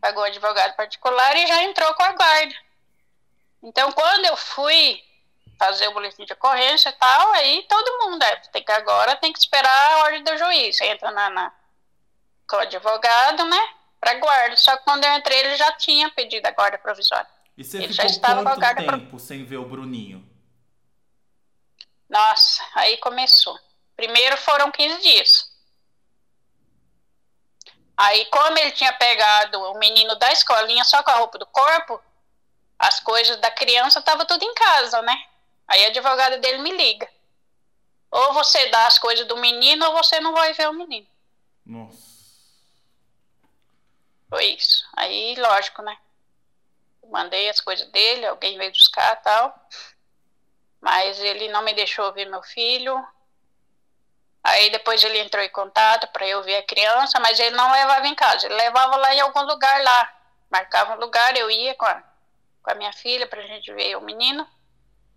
Pagou advogado particular e já entrou com a guarda. Então, quando eu fui fazer o boletim de ocorrência e tal, aí todo mundo, é, tem que agora tem que esperar a ordem do juiz. Entra na, na, com o advogado, né, para guarda. Só que quando eu entrei, ele já tinha pedido a guarda provisória. E você ele ficou já estava quanto com a guarda tempo pro... sem ver o Bruninho? Nossa, aí começou. Primeiro foram quinze dias. Aí, como ele tinha pegado o menino da escolinha só com a roupa do corpo, as coisas da criança estavam tudo em casa, né? Aí a advogada dele me liga. Ou você dá as coisas do menino, ou você não vai ver o menino. Nossa. Foi isso. Aí, lógico, né? Eu mandei as coisas dele, alguém veio buscar e tal. Mas ele não me deixou ver meu filho. Aí depois ele entrou em contato para eu ver a criança, mas ele não levava em casa, ele levava lá em algum lugar lá. Marcava um lugar, eu ia com a, com a minha filha pra gente ver o menino.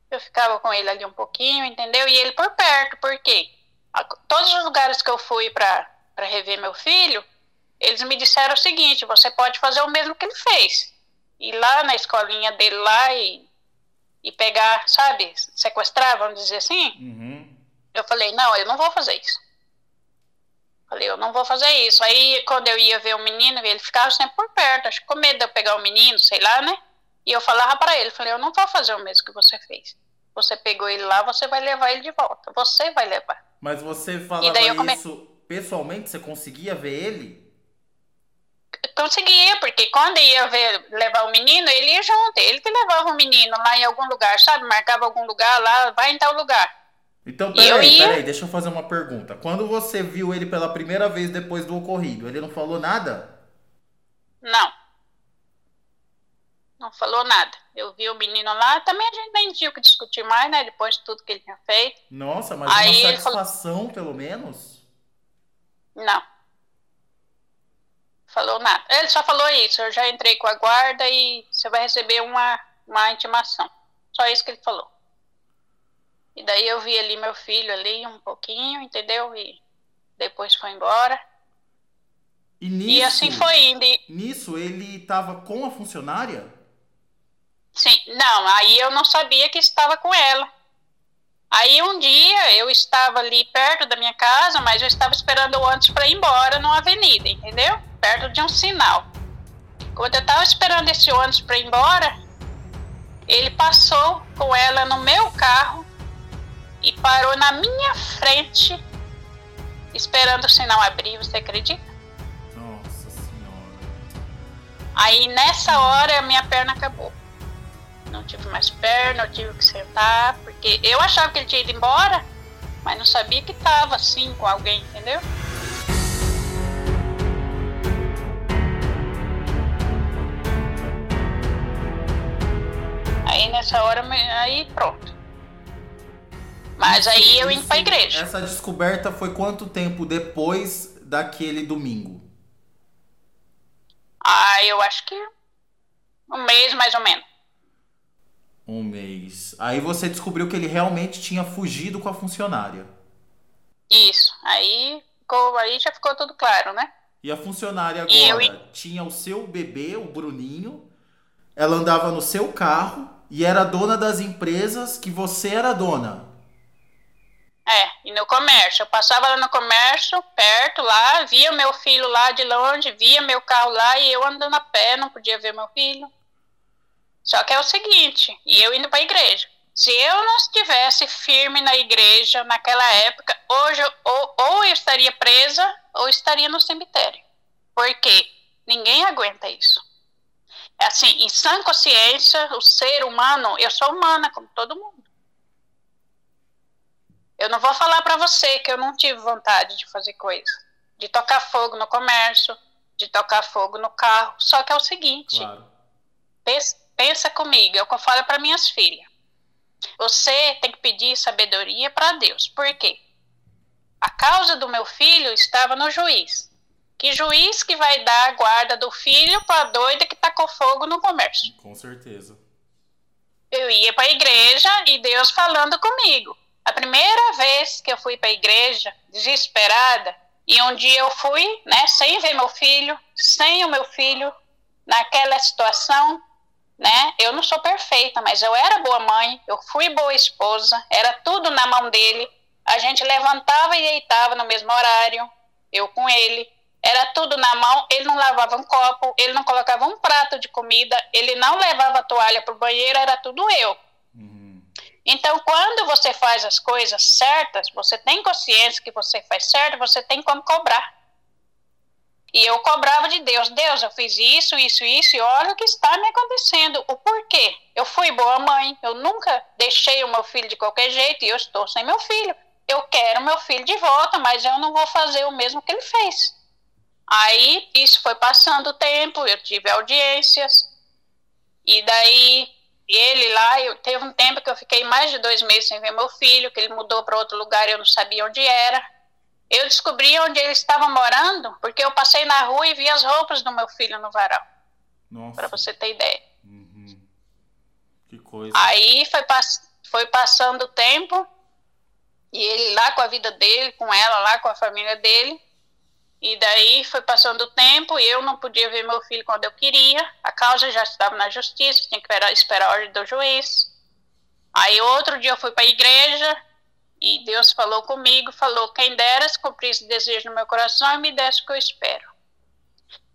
Eu ficava com ele ali um pouquinho, entendeu? E ele por perto, porque a, todos os lugares que eu fui pra, pra rever meu filho, eles me disseram o seguinte, você pode fazer o mesmo que ele fez. Ir lá na escolinha dele lá e, e pegar, sabe, sequestrar, vamos dizer assim. Uhum. Eu falei, não, eu não vou fazer isso. Falei, eu não vou fazer isso. Aí, quando eu ia ver o menino, ele ficava sempre por perto, acho que com medo de eu pegar o menino, sei lá, né? E eu falava pra ele, falei, eu não vou fazer o mesmo que você fez. Você pegou ele lá, você vai levar ele de volta. Você vai levar. Mas você falava come... isso pessoalmente? Você conseguia ver ele? Conseguia, porque quando ia ver, levar o menino, ele ia junto. Ele que levava o menino lá em algum lugar, sabe? Marcava algum lugar lá, vai em tal lugar. Então, peraí, ia... peraí, deixa eu fazer uma pergunta. Quando você viu ele pela primeira vez depois do ocorrido, ele não falou nada? Não. Não falou nada. Eu vi o menino lá, também a gente nem tinha o que discutir mais, né? Depois de tudo que ele tinha feito. Nossa, mas aí uma satisfação, falou... pelo menos? Não. Falou nada. Ele só falou isso, eu já entrei com a guarda e você vai receber uma, uma intimação. Só isso que ele falou. E daí eu vi ali meu filho ali um pouquinho, entendeu? E depois foi embora. E, nisso, e assim foi indo. E... Nisso ele estava com a funcionária? Sim, não, aí eu não sabia que estava com ela. Aí um dia eu estava ali perto da minha casa, mas eu estava esperando o ônibus para ir embora numa avenida, entendeu? Perto de um sinal. Quando eu tava esperando esse ônibus para ir embora, ele passou com ela no meu carro e parou na minha frente, esperando o sinal abrir, você acredita? Nossa Senhora! Aí nessa hora minha perna acabou. Não tive mais perna, eu tive que sentar, porque eu achava que ele tinha ido embora, mas não sabia que tava assim com alguém, entendeu? Aí nessa hora, aí pronto. Mas aí eu indo pra igreja. Essa descoberta foi quanto tempo depois daquele domingo? Ah, eu acho que um mês mais ou menos. Um mês. Aí você descobriu que ele realmente tinha fugido com a funcionária. Isso. Aí, ficou, aí já ficou tudo claro, né? E a funcionária agora eu... tinha o seu bebê, o Bruninho. Ela andava no seu carro e era dona das empresas que você era dona. É, e no comércio. Eu passava lá no comércio, perto lá, via meu filho lá de longe, via meu carro lá e eu andando a pé, não podia ver meu filho. Só que é o seguinte, e eu indo para a igreja. Se eu não estivesse firme na igreja naquela época, hoje ou, ou eu estaria presa ou estaria no cemitério. Porque ninguém aguenta isso. Assim, em sã consciência, o ser humano, eu sou humana como todo mundo. Eu não vou falar para você que eu não tive vontade de fazer coisa. De tocar fogo no comércio, de tocar fogo no carro. Só que é o seguinte, claro. pensa, Pensa comigo, é o que eu falo para minhas filhas. Você tem que pedir sabedoria para Deus. Por quê? A causa do meu filho estava no juiz. Que juiz que vai dar a guarda do filho para a doida que tacou fogo no comércio? Com certeza. Eu ia para a igreja e Deus falando comigo. A primeira vez que eu fui para a igreja, desesperada, e um dia eu fui, né, sem ver meu filho, sem o meu filho, naquela situação... Né? Eu não sou perfeita, mas eu era boa mãe, eu fui boa esposa, era tudo na mão dele, a gente levantava e deitava no mesmo horário, eu com ele, era tudo na mão, ele não lavava um copo, ele não colocava um prato de comida, ele não levava toalha para o banheiro, era tudo eu. Uhum. Então, quando você faz as coisas certas, você tem consciência que você faz certo, você tem como cobrar. E eu cobrava de Deus, Deus, eu fiz isso, isso, isso, e olha o que está me acontecendo, o porquê. Eu fui boa mãe, eu nunca deixei o meu filho de qualquer jeito, e eu estou sem meu filho. Eu quero meu filho de volta, mas eu não vou fazer o mesmo que ele fez. Aí, isso foi passando o tempo, eu tive audiências, e daí, ele lá, eu, teve um tempo que eu fiquei mais de dois meses sem ver meu filho, que ele mudou para outro lugar, eu não sabia onde era. Eu descobri onde ele estava morando, porque eu passei na rua e vi as roupas do meu filho no varal. Nossa. Pra você ter ideia. Uhum. Que coisa. Aí foi, pass- foi passando o tempo, e ele lá com a vida dele, com ela lá, com a família dele. E daí foi passando o tempo, eu não podia ver meu filho quando eu queria. A causa já estava na justiça, tinha que esperar a ordem do juiz. Aí outro dia eu fui para a igreja, e Deus falou comigo, falou, quem deras cumprisse o desejo no meu coração e me desse o que eu espero.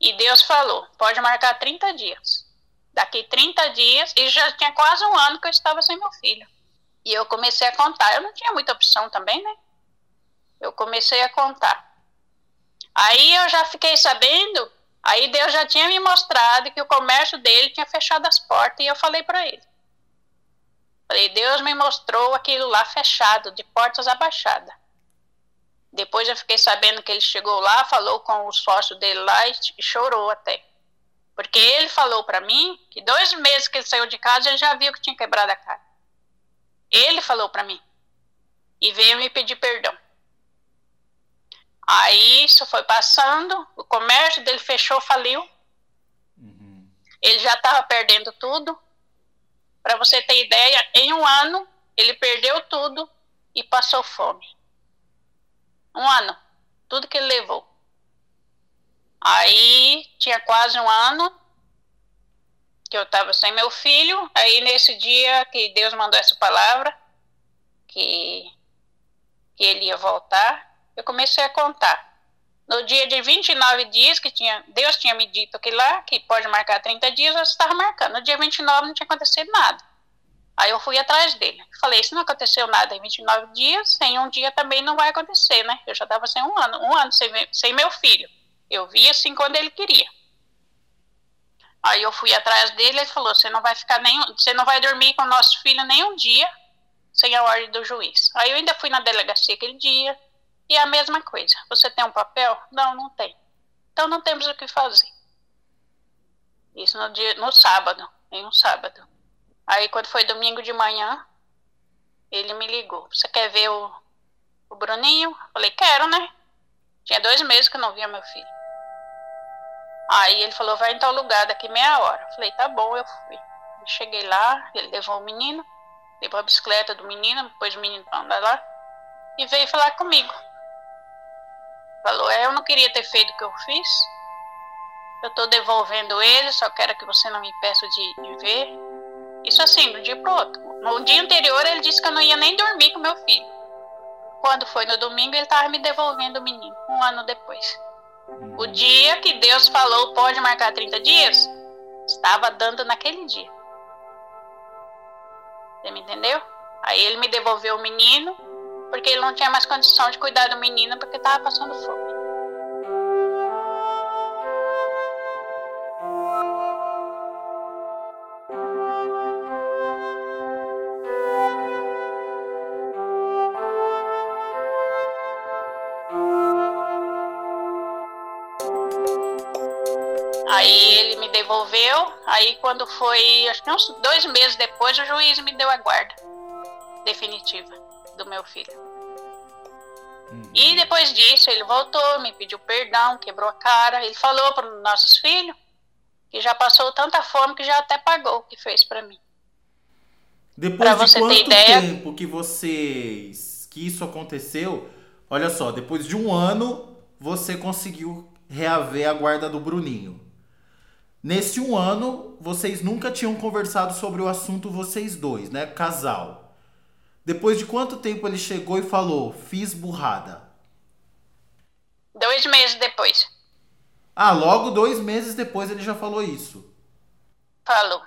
E Deus falou, pode marcar trinta dias. Daqui trinta dias, e já tinha quase um ano que eu estava sem meu filho. E eu comecei a contar, eu não tinha muita opção também, né? Eu comecei a contar. Aí eu já fiquei sabendo, aí Deus já tinha me mostrado que o comércio dele tinha fechado as portas, e eu falei para ele. Falei, Deus me mostrou aquilo lá fechado, de portas abaixadas. Depois eu fiquei sabendo que ele chegou lá, falou com o sócio dele lá e chorou até. Porque ele falou pra mim que dois meses que ele saiu de casa, ele já viu que tinha quebrado a cara. Ele falou pra mim. E veio me pedir perdão. Aí isso foi passando, o comércio dele fechou, faliu. Uhum. Ele já estava perdendo tudo. Para você ter ideia, em um ano, ele perdeu tudo e passou fome. Um ano, tudo que ele levou. Aí, tinha quase um ano que eu estava sem meu filho. Aí, nesse dia que Deus mandou essa palavra, que, que ele ia voltar, eu comecei a contar. No dia de vinte e nove dias, que tinha, Deus tinha me dito que lá, que pode marcar trinta dias, eu estava marcando. No dia vinte e nove não tinha acontecido nada. Aí eu fui atrás dele. Falei, se não aconteceu nada em vinte e nove dias, em um dia também não vai acontecer, né? Eu já estava sem um ano, um ano sem, sem meu filho. Eu via assim quando ele queria. Aí eu fui atrás dele, ele falou, você não vai ficar nem, você não vai dormir com o nosso filho nem um dia sem a ordem do juiz. Aí eu ainda fui na delegacia aquele dia e a mesma coisa. Você tem um papel? Não, não tem. Então não temos o que fazer. Isso no dia, no sábado, em um sábado. Aí quando foi domingo de manhã, ele me ligou. Você quer ver o, o Bruninho? Falei, quero, né? Tinha dois meses que eu não via meu filho. Aí ele falou, vai em tal lugar daqui meia hora. Eu falei, tá bom, eu fui. Eu cheguei lá, ele levou o menino, levou a bicicleta do menino, depois o menino pra andar lá, e veio falar comigo. Falou, é, eu não queria ter feito o que eu fiz, eu tô devolvendo ele, só quero que você não me peça de, de ver. Isso assim, do dia pro outro. No dia anterior ele disse que eu não ia nem dormir com meu filho. Quando foi no domingo, ele tava me devolvendo o menino, um ano depois. O dia que Deus falou, pode marcar trinta dias, estava dando naquele dia. Você me entendeu? Aí ele me devolveu o menino, porque ele não tinha mais condição de cuidar do menino, porque estava passando fome. Aí ele me devolveu, aí quando foi, acho que uns dois meses depois, o juiz me deu a guarda definitiva do meu filho. Uhum. E depois disso ele voltou, me pediu perdão, quebrou a cara, ele falou para os nossos filhos que já passou tanta fome que já até pagou o que fez para mim. Depois pra de você quanto ter ideia, tempo que vocês, que isso aconteceu, olha só, depois de um ano você conseguiu reaver a guarda do Bruninho. Nesse um ano, vocês nunca tinham conversado sobre o assunto, vocês dois, né? Casal. Depois de quanto tempo ele chegou e falou, fiz burrada? Dois meses depois. Ah, logo dois meses depois ele já falou isso. Falou.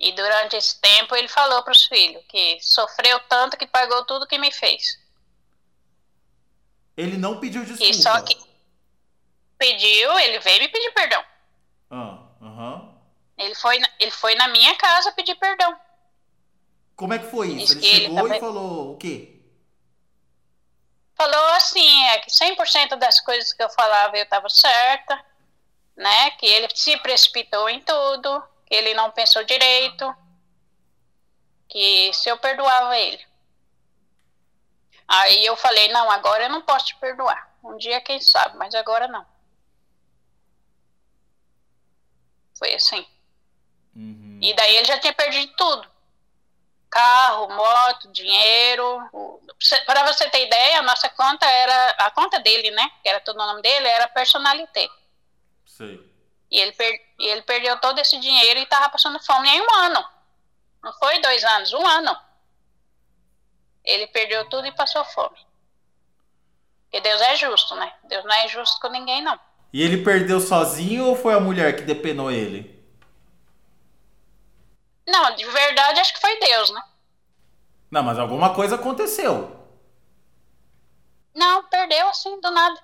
E durante esse tempo ele falou para os filhos que sofreu tanto que pagou tudo que me fez. Ele não pediu desculpa. E só que... pediu, ele veio me pedir perdão. Ah, uhum. Ele foi, ele foi na minha casa pedir perdão. Como é que foi isso? Ele chegou ele também... e falou o quê? Falou assim, é que cem por cento das coisas que eu falava eu estava certa, né? Que ele se precipitou em tudo, que ele não pensou direito, que se eu perdoava ele. Aí eu falei, não, agora eu não posso te perdoar. Um dia quem sabe, mas agora não. Foi assim. Uhum. E daí ele já tinha perdido tudo. Carro, moto, dinheiro. Para você ter ideia, a nossa conta era... A conta dele, né? Que era todo o nome dele, era Personalité. Sei. E ele, per, e ele perdeu todo esse dinheiro e estava passando fome em um ano. Não foi dois anos, um ano. Ele perdeu tudo e passou fome. Porque Deus é justo, né? Deus não é justo com ninguém, não. E ele perdeu sozinho ou foi a mulher que depenou ele? Não, de verdade acho que foi Deus, né? Não, mas alguma coisa aconteceu. Não, perdeu assim, do nada.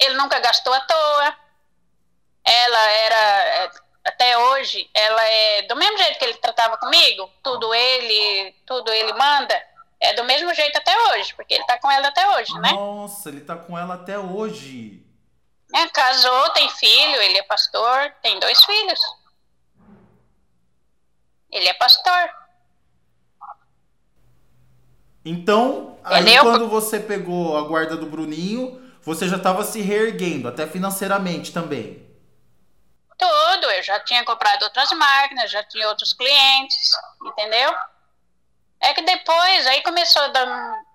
Ele nunca gastou à toa. Ela era, até hoje, ela é do mesmo jeito que ele tratava comigo, tudo ele, tudo ele manda. É do mesmo jeito até hoje, porque ele tá com ela até hoje, né? Nossa, ele tá com ela até hoje. É, casou, tem filho, ele é pastor, tem dois filhos. Ele é pastor. Então, aí é quando eu... você pegou a guarda do Bruninho, você já tava se reerguendo, até financeiramente também. Tudo, eu já tinha comprado outras máquinas, já tinha outros clientes, entendeu? É que depois, aí começou a dar...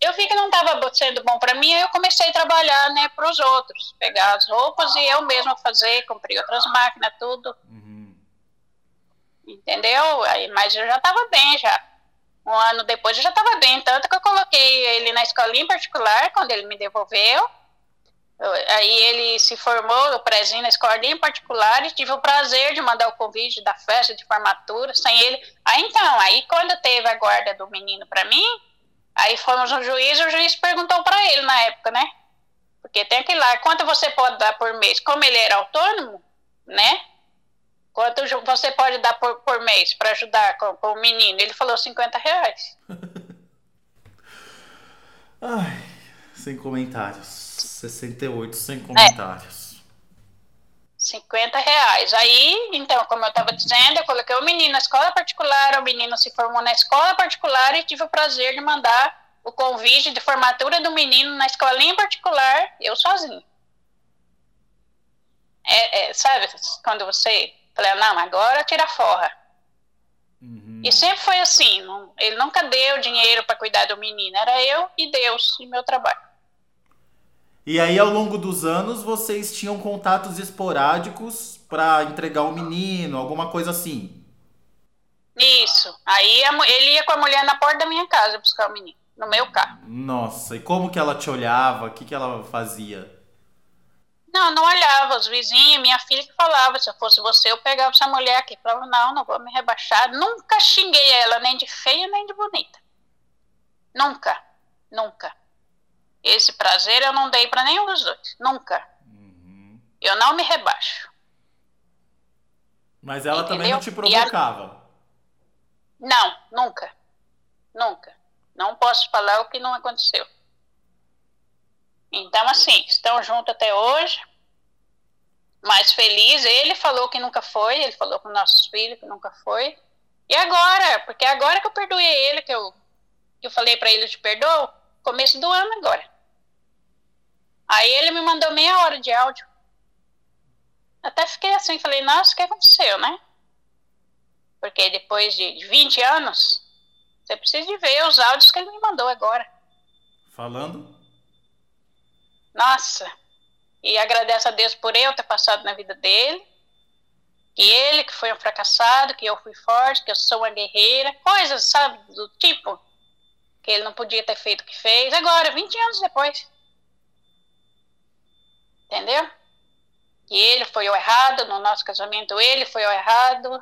Eu vi que não estava sendo bom para mim, aí eu comecei a trabalhar, né, para os outros. Pegar as roupas e eu mesma fazer, comprei outras máquinas, tudo. Uhum. Entendeu? Aí, mas eu já estava bem, já. Um ano depois eu já estava bem, tanto que eu coloquei ele na escola escolinha particular, quando ele me devolveu. Eu, aí ele se formou, eu presei na escolinha particular e tive o prazer de mandar o convite da festa de formatura sem ele. Aí então, aí quando teve a guarda do menino para mim, aí fomos no juiz e o juiz perguntou para ele na época, né? Porque tem que ir lá, quanto você pode dar por mês? Como ele era autônomo, né? Quanto você pode dar por, por mês para ajudar com, com o menino? Ele falou cinquenta reais. Ai, sem comentários. sessenta e oito sem comentários. É. cinquenta reais. Aí, então, como eu estava dizendo, eu coloquei o menino na escola particular, o menino se formou na escola particular e tive o prazer de mandar o convite de formatura do menino na escolinha particular, eu sozinho. É, é, sabe, quando você fala, não, agora tira a forra. Uhum. E sempre foi assim, não, ele nunca deu dinheiro para cuidar do menino, era eu e Deus e meu trabalho. E aí, ao longo dos anos, vocês tinham contatos esporádicos para entregar o menino, alguma coisa assim? Isso, aí ele ia com a mulher na porta da minha casa buscar o menino. No meu carro. Nossa, e como que ela te olhava? O que que ela fazia? Não, não olhava. Os vizinhos, minha filha que falava, se eu fosse você, eu pegava essa mulher aqui. Falava, não, não vou me rebaixar. Nunca xinguei ela, nem de feia, nem de bonita. Nunca, nunca. Esse prazer eu não dei pra nenhum dos dois. Nunca. Uhum. Eu não me rebaixo. Mas ela, entendeu? Também não te provocava? Ela... Não, nunca. Nunca. Não posso falar o que não aconteceu. Então, assim, estão juntos até hoje, mas feliz. Ele falou que nunca foi, ele falou com nossos filhos que nunca foi. E agora? Porque agora que eu perdoei ele, que eu, que eu falei pra ele, eu te perdoo, começo do ano agora. Aí ele me mandou meia hora de áudio. Até fiquei assim, falei, nossa, o que aconteceu, né? Porque depois de vinte anos... Você precisa de ver os áudios que ele me mandou agora. Falando? Nossa! E agradeço a Deus por eu ter passado na vida dele. Que ele, que foi um fracassado, que eu fui forte, que eu sou uma guerreira. Coisas, sabe, do tipo que ele não podia ter feito o que fez. Agora, vinte anos depois. Entendeu? Que ele foi o errado, no nosso casamento ele foi o errado.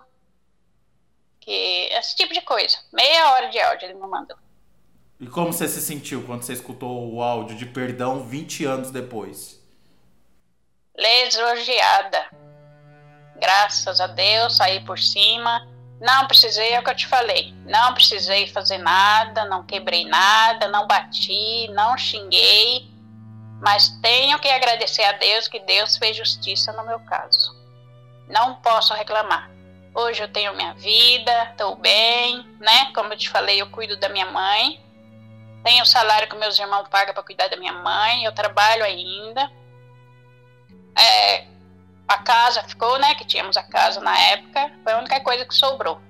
Que esse tipo de coisa. Meia hora de áudio ele me mandou. E como você se sentiu quando você escutou o áudio de perdão vinte anos depois? Lisonjeada. Graças a Deus, saí por cima. Não precisei, é o que eu te falei. Não precisei fazer nada, não quebrei nada, não bati, não xinguei. Mas tenho que agradecer a Deus que Deus fez justiça no meu caso. Não posso reclamar. Hoje eu tenho minha vida, estou bem, né? Como eu te falei, eu cuido da minha mãe. Tenho o salário que meus irmãos pagam para cuidar da minha mãe. Eu trabalho ainda. É, a casa ficou, né? Que tínhamos a casa na época. Foi a única coisa que sobrou.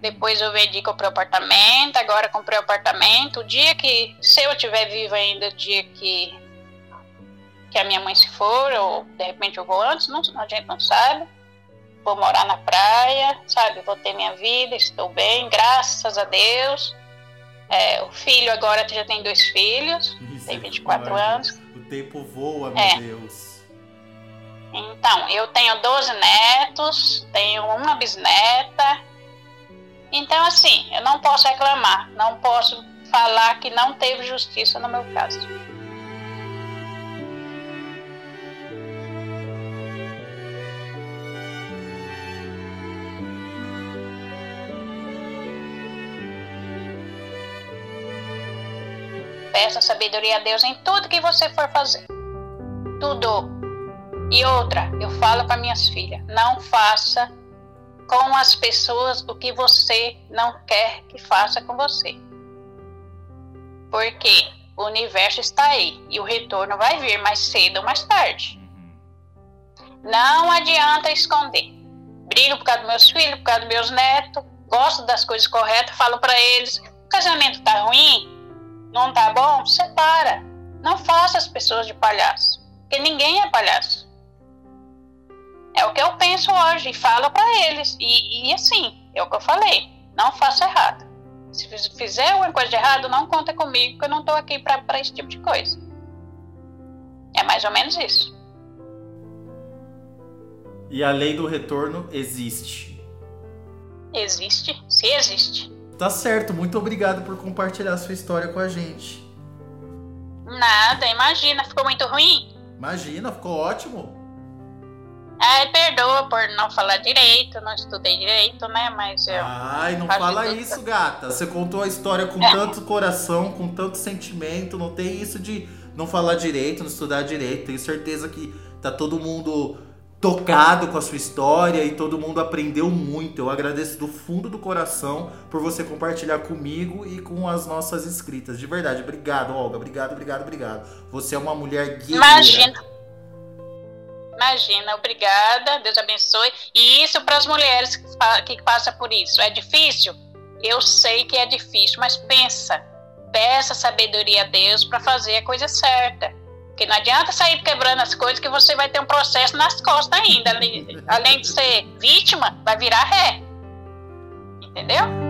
Depois eu vendi e comprei o apartamento. Agora comprei o apartamento. O dia que, se eu estiver viva ainda, o dia que, que a minha mãe se for, ou de repente eu vou antes, não, a gente não sabe. Vou morar na praia, sabe? Vou ter minha vida, estou bem, graças a Deus. É, o filho agora já tem dois filhos, isso, tem vinte e quatro anos. O tempo voa, meu é. Deus. Então, eu tenho doze netos, tenho uma bisneta. Então, assim, eu não posso reclamar, não posso falar que não teve justiça no meu caso. Peça sabedoria a Deus em tudo que você for fazer. Tudo. E outra, eu falo para minhas filhas, não faça com as pessoas o que você não quer que faça com você. Porque o universo está aí e o retorno vai vir mais cedo ou mais tarde. Não adianta esconder. Brigo por causa dos meus filhos, por causa dos meus netos, gosto das coisas corretas, falo para eles, o casamento está ruim, não tá bom? Separa. Não faça as pessoas de palhaço. Porque ninguém é palhaço. É o que eu penso hoje. E falo pra eles. E, e assim, é o que eu falei. Não faça errado. Se fizer alguma coisa de errado, não conta comigo, que eu não estou aqui para esse tipo de coisa. É mais ou menos isso. E a lei do retorno existe? Existe, se existe. Tá certo, muito obrigado por compartilhar a sua história com a gente. Nada, imagina, ficou muito ruim? Imagina, ficou ótimo. Ai, perdoa por não falar direito, não estudei direito, né, mas eu... Ai, não fala isso, gata. Você contou a história com tanto coração, com tanto sentimento, não tem isso de não falar direito, não estudar direito. Tenho certeza que tá todo mundo tocado com a sua história e todo mundo aprendeu muito. Eu agradeço do fundo do coração por você compartilhar comigo e com as nossas inscritas. De verdade, obrigado, Olga. Obrigado, obrigado, obrigado. Você é uma mulher guerreira. Imagina. Imagina, obrigada, Deus abençoe. E isso para as mulheres que, fa- que passam por isso. É difícil? Eu sei que é difícil, mas pensa. Peça sabedoria a Deus para fazer a coisa certa. Porque não adianta sair quebrando as coisas que você vai ter um processo nas costas ainda. Além de ser vítima, vai virar ré. Entendeu?